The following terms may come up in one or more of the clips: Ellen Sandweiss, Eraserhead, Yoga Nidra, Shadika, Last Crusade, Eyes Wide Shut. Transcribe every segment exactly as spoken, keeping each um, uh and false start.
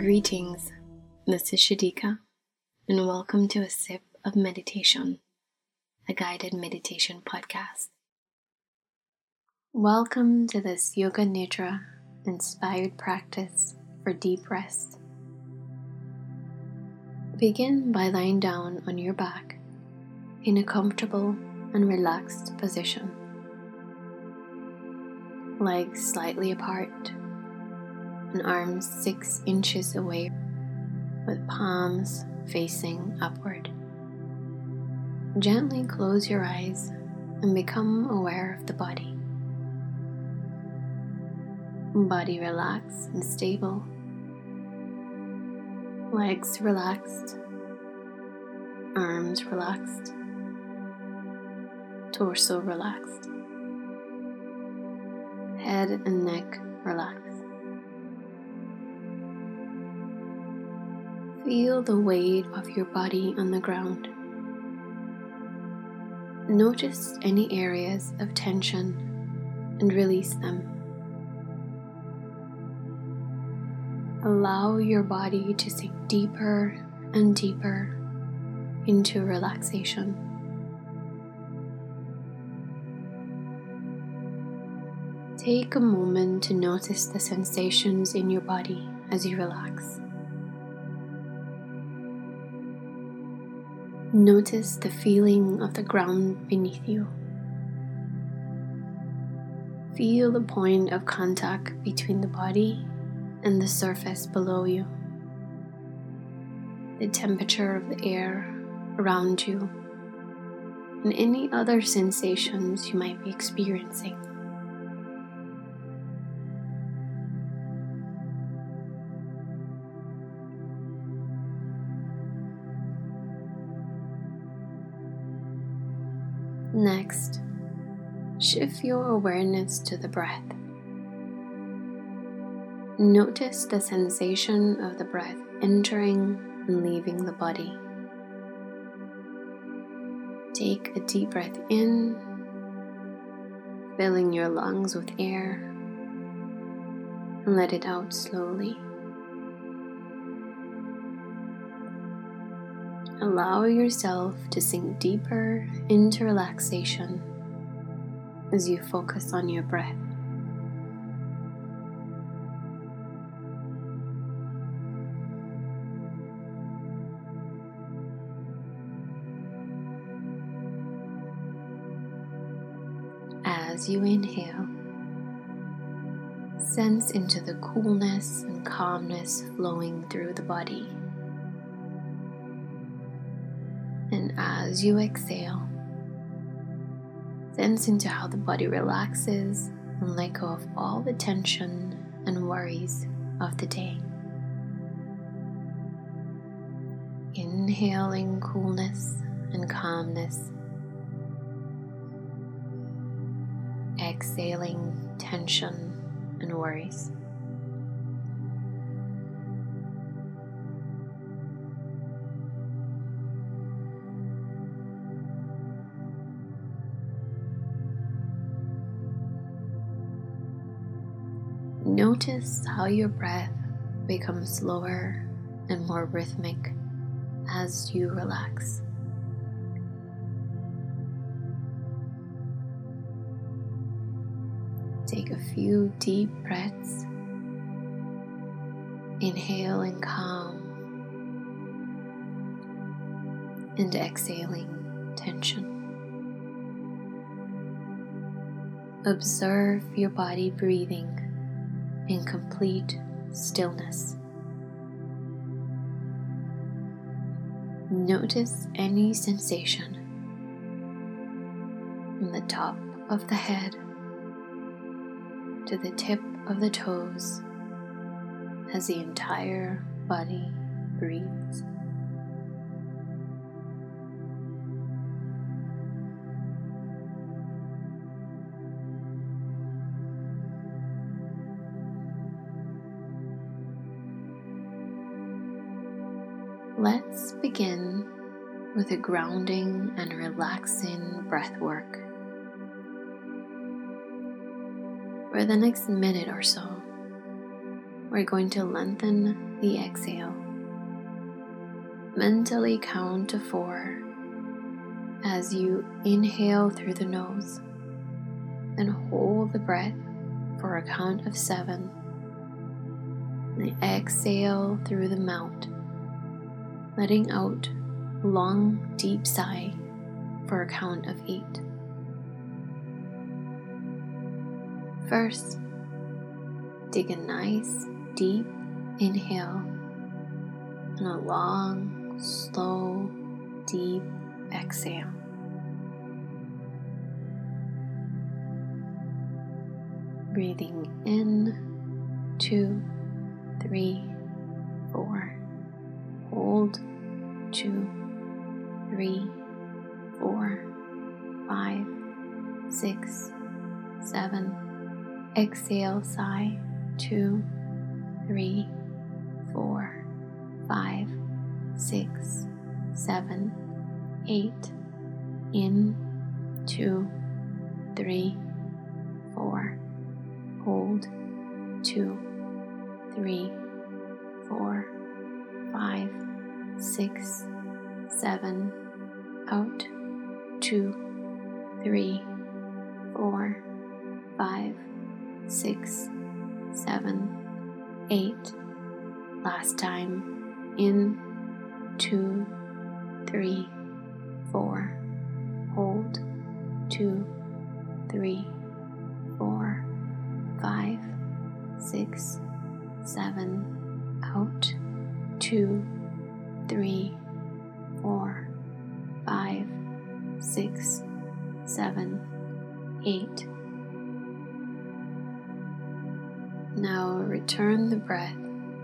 Greetings, this is Shadika, and welcome to A Sip of Meditation, a guided meditation podcast. Welcome to this Yoga Nidra inspired practice for deep rest. Begin by lying down on your back in a comfortable and relaxed position, legs slightly apart, and arms six inches away with palms facing upward. Gently close your eyes and become aware of the body. Body relaxed and stable. Legs relaxed. Arms relaxed. Torso relaxed. Head and neck relaxed. Feel the weight of your body on the ground. Notice any areas of tension and release them. Allow your body to sink deeper and deeper into relaxation. Take a moment to notice the sensations in your body as you relax. Notice the feeling of the ground beneath you. Feel the point of contact between the body and the surface below you, the temperature of the air around you, and any other sensations you might be experiencing. Next, shift your awareness to the breath. Notice the sensation of the breath entering and leaving the body. Take a deep breath in, filling your lungs with air, and let it out slowly. Allow yourself to sink deeper into relaxation as you focus on your breath. As you inhale, sense into the coolness and calmness flowing through the body. And as you exhale, sense into how the body relaxes and let go of all the tension and worries of the day. Inhaling coolness and calmness. Exhaling tension and worries. Notice how your breath becomes slower and more rhythmic as you relax. Take a few deep breaths, inhaling calm and exhaling tension. Observe your body breathing in complete stillness. Notice any sensation from the top of the head to the tip of the toes as the entire body breathes. Let's begin with a grounding and relaxing breath work. For the next minute or so, we're going to lengthen the exhale. Mentally count to four as you inhale through the nose and hold the breath for a count of seven. And exhale through the mouth, letting out a long, deep sigh for a count of eight. First, take a nice, deep inhale and a long, slow, deep exhale. Breathing in, two, three, four. Hold, two, three, four, five, six, seven. Exhale, sigh, two, three, four, five, six, seven, eight. In, two, three, four. Hold, two, three, four, five, six, seven. Out, two, three, four, five, six, seven, eight. Last time, in, two, three, four. Hold, two, three, four, five, six, seven. Out, two, three, four, five, six, seven, eight. Now return the breath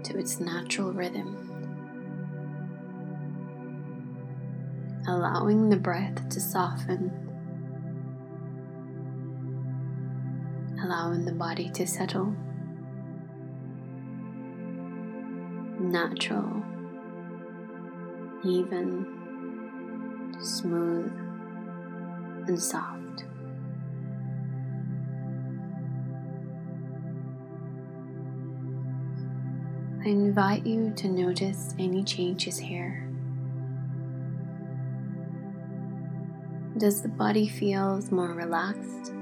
to its natural rhythm, allowing the breath to soften, allowing the body to settle. Natural, even, smooth, and soft. I invite you to notice any changes here. Does the body feel more relaxed?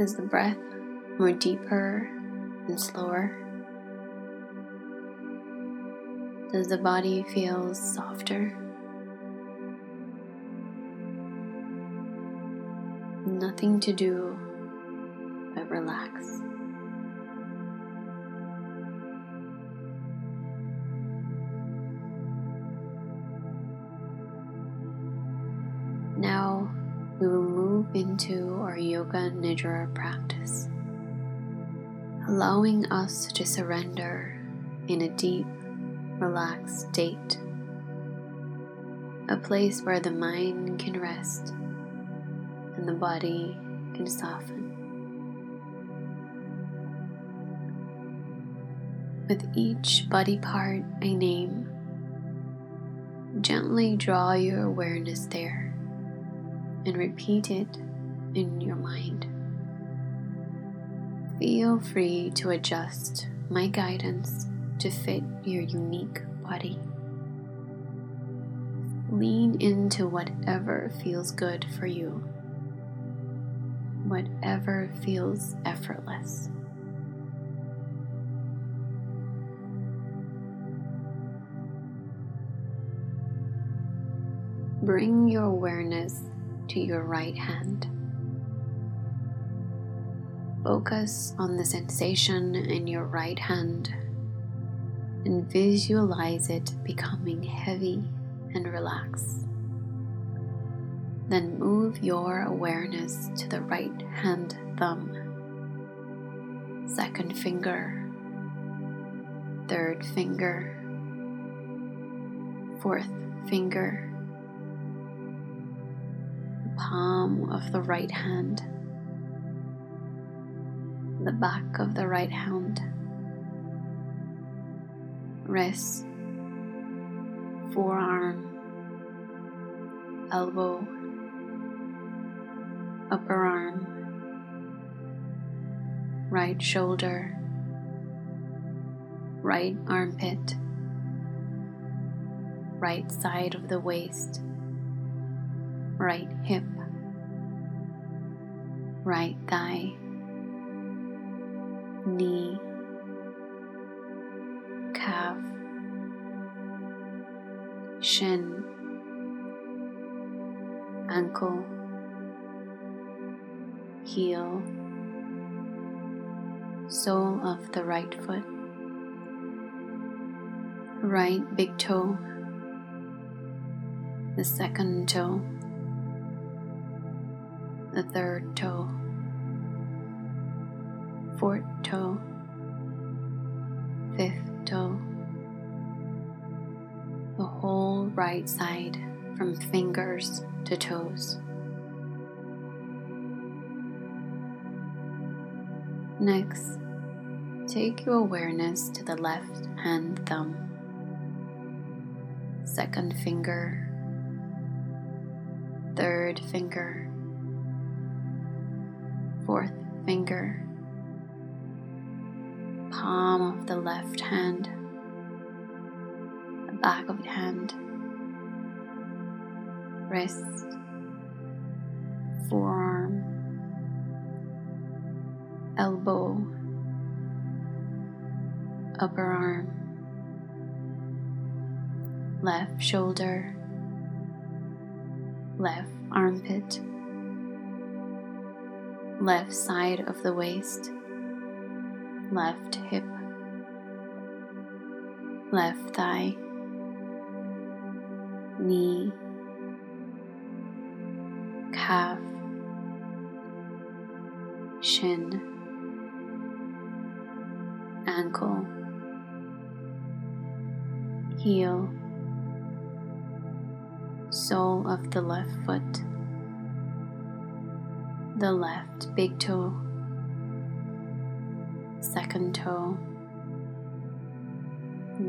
Is the breath more deeper and slower? Does the body feel softer? Nothing to do but relax. Now we will move into our Yoga Nidra practice, allowing us to surrender in a deep, relaxed state, a place where the mind can rest and the body can soften. With each body part I name, gently draw your awareness there and repeat it in your mind. Feel free to adjust my guidance to fit your unique body. Lean into whatever feels good for you, whatever feels effortless. Bring your awareness to your right hand. Focus on the sensation in your right hand and visualize it becoming heavy and relaxed. Then move your awareness to the right hand thumb, second finger, third finger, fourth finger, palm of the right hand, the back of the right hand, wrist, forearm, elbow, upper arm, right shoulder, right armpit, right side of the waist, right hip, right thigh, knee, calf, shin, ankle, heel, sole of the right foot, right big toe, the second toe, the third toe, fourth toe, fifth toe, the whole right side from fingers to toes. Next, take your awareness to the left hand thumb, second finger, third finger, fourth finger, palm of the left hand, the back of the hand, wrist, forearm, elbow, upper arm, left shoulder, left armpit, left side of the waist, left hip, left thigh, knee, calf, shin, ankle, heel, sole of the left foot, the left big toe, second toe,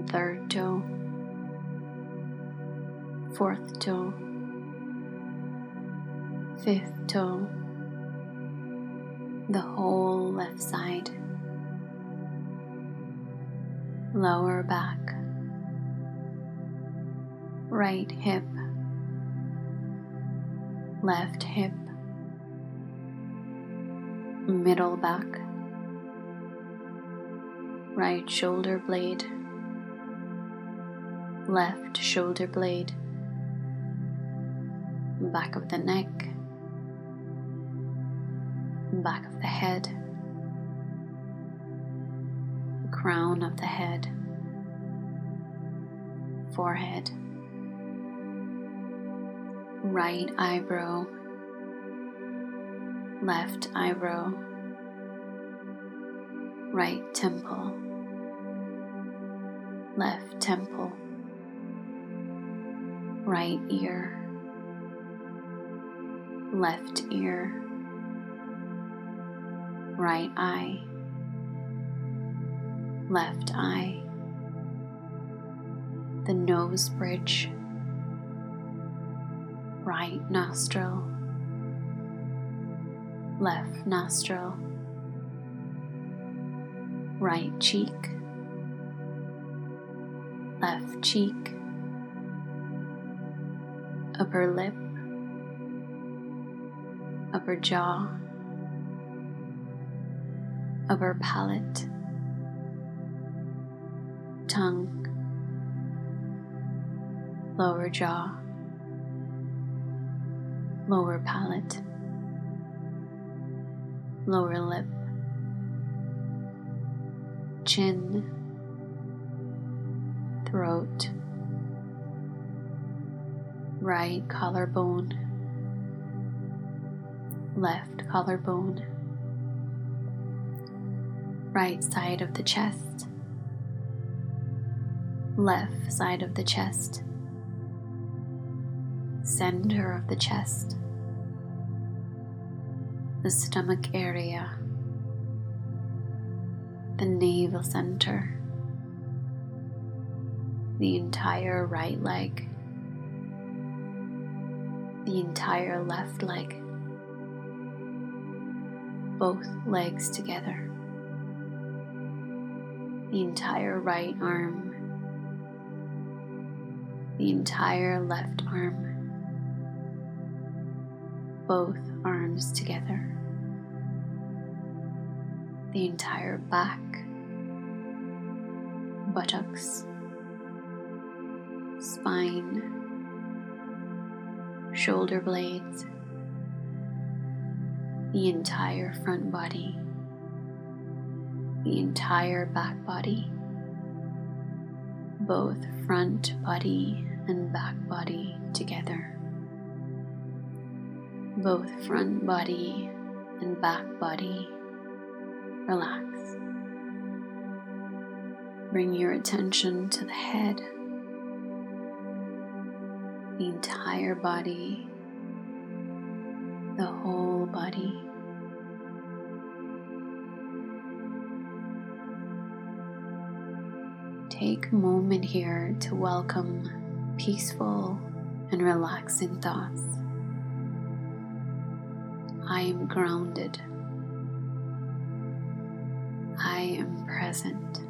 third toe, fourth toe, fifth toe, the whole left side, lower back, right hip, left hip, middle back, right shoulder blade, left shoulder blade, back of the neck, back of the head, crown of the head, forehead, right eyebrow, left eyebrow, right temple, left temple, right ear, left ear, right eye, left eye, the nose bridge, right nostril, left nostril, right cheek, left cheek, upper lip, upper jaw, upper palate, tongue, lower jaw, lower palate, lower lip, chin, throat, right collarbone, left collarbone, right side of the chest, left side of the chest, center of the chest, the stomach area, the navel center, the entire right leg, the entire left leg, both legs together. the entire right arm, the entire left arm, both arms together, the entire back, buttocks, spine, shoulder blades, the entire front body, the entire back body, both front body and back body together, both front body and back body relax. Bring your attention to the head, the entire body, the whole body. Take a moment here to welcome peaceful and relaxing thoughts. I am grounded. I am present.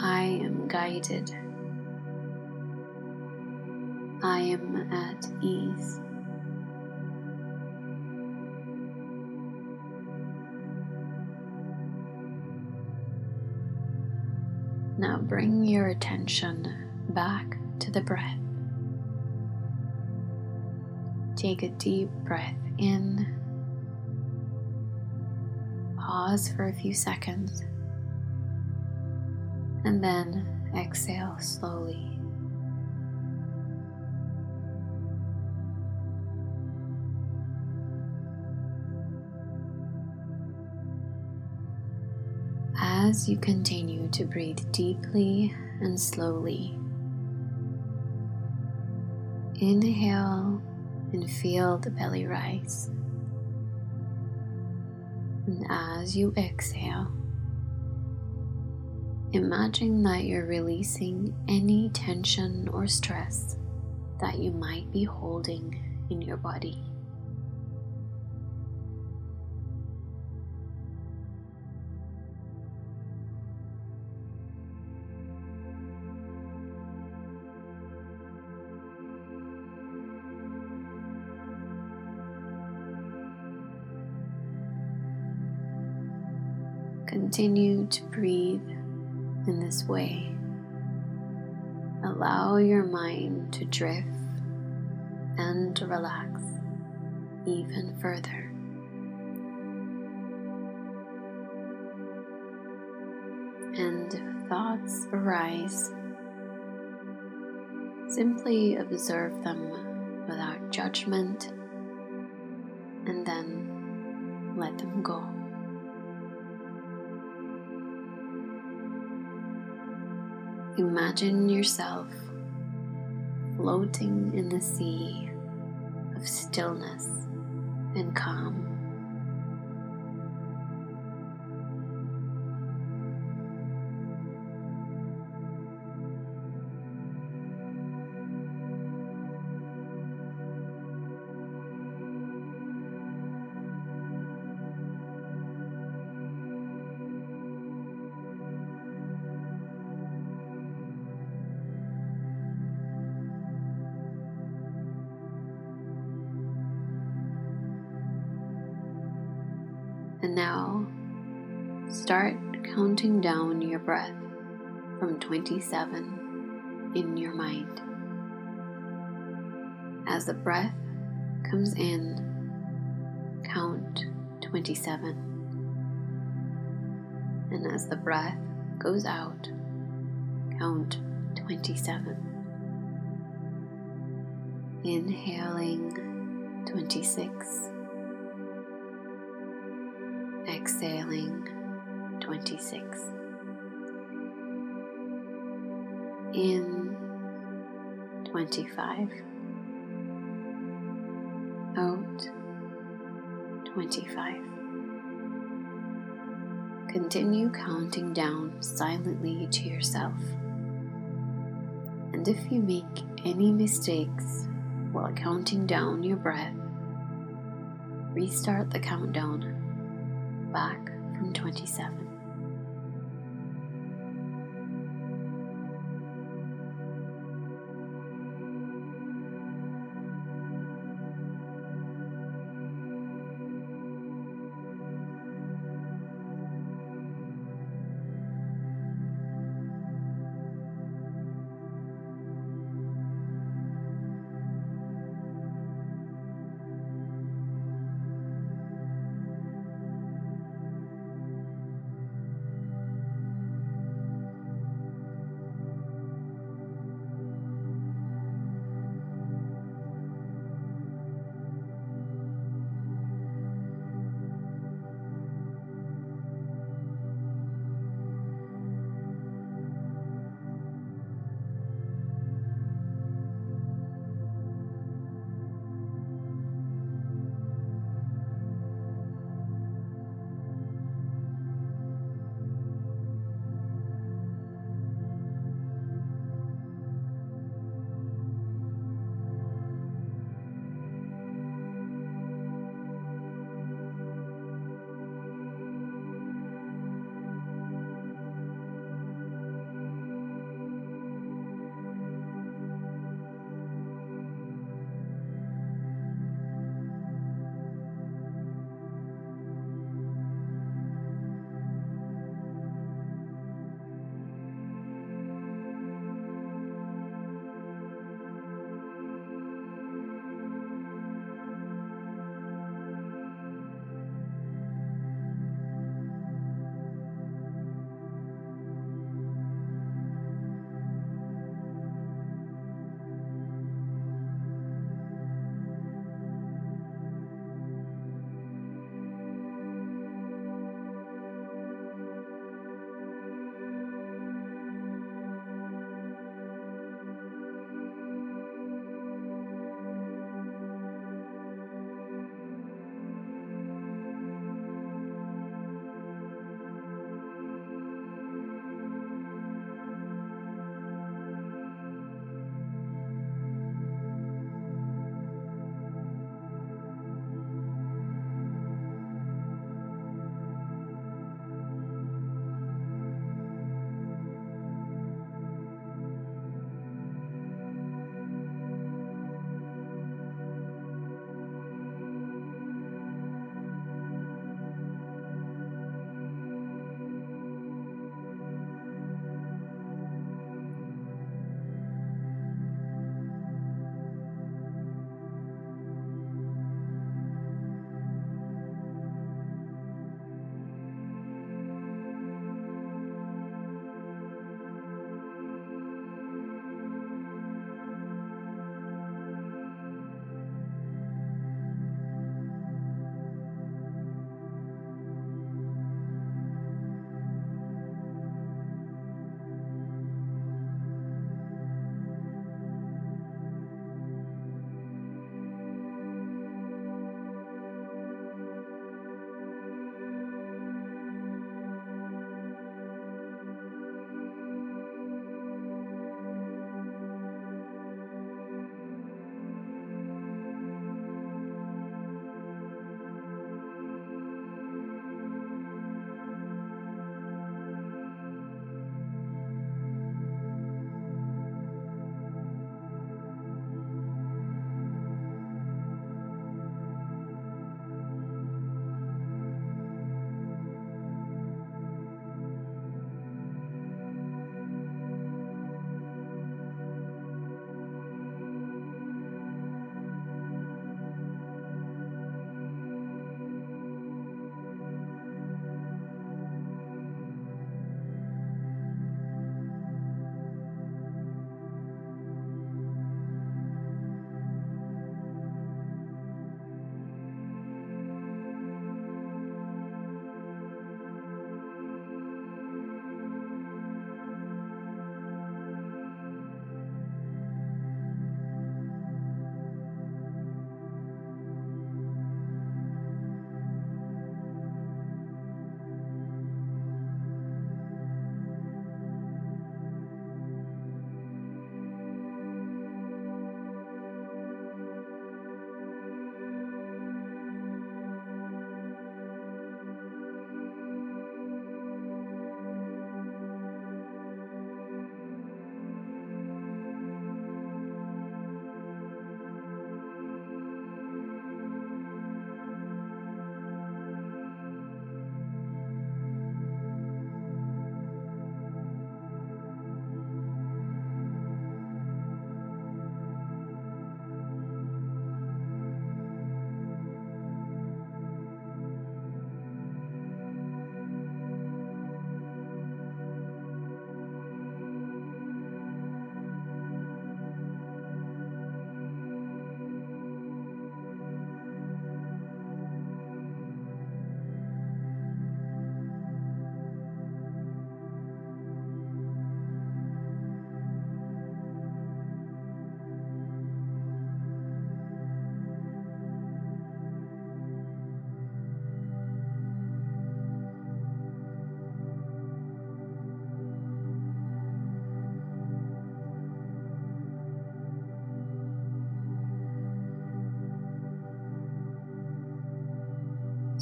I am guided. I am at ease. Now bring your attention back to the breath. Take a deep breath in. Pause for a few seconds. And then exhale slowly. As you continue to breathe deeply and slowly, inhale and feel the belly rise. And as you exhale, imagine that you're releasing any tension or stress that you might be holding in your body. Continue to breathe in this way. Allow your mind to drift and to relax even further. And if thoughts arise, simply observe them without judgment and then let them go. Imagine yourself floating in the sea of stillness and calm. And now, start counting down your breath from twenty-seven in your mind. As the breath comes in, count twenty-seven. And as the breath goes out, count twenty-seven. Inhaling twenty-six. Exhaling twenty-six. In twenty-five. Out twenty-five. Continue counting down silently to yourself. And if you make any mistakes while counting down your breath, restart the countdown back from twenty-seven.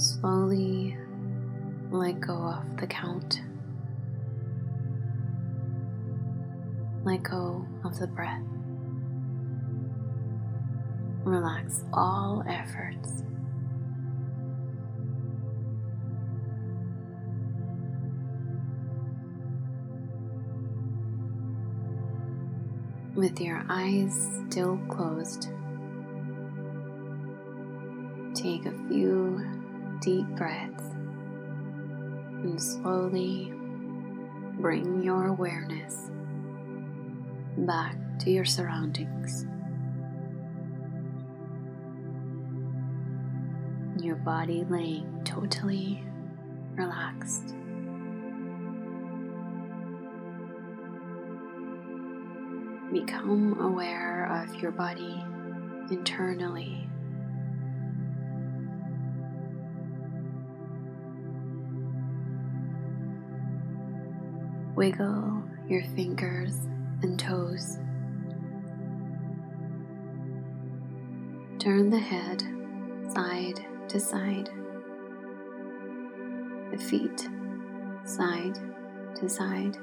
Slowly let go of the count. Let go of the breath. Relax all efforts. With your eyes still closed, take a few deep breaths and slowly bring your awareness back to your surroundings. Your body laying totally relaxed. Become aware of your body internally. Wiggle your fingers and toes. Turn the head side to side, the feet side to side.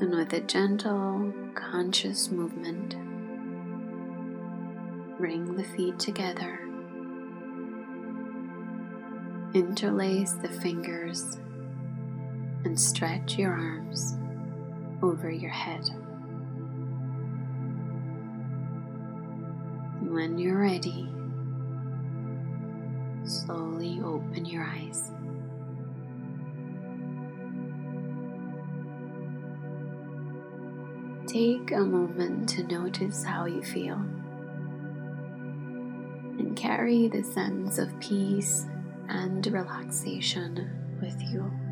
And with a gentle, conscious movement, bring the feet together. Interlace the fingers and stretch your arms over your head. When you're ready, slowly open your eyes. Take a moment to notice how you feel and carry the sense of peace and relaxation with you.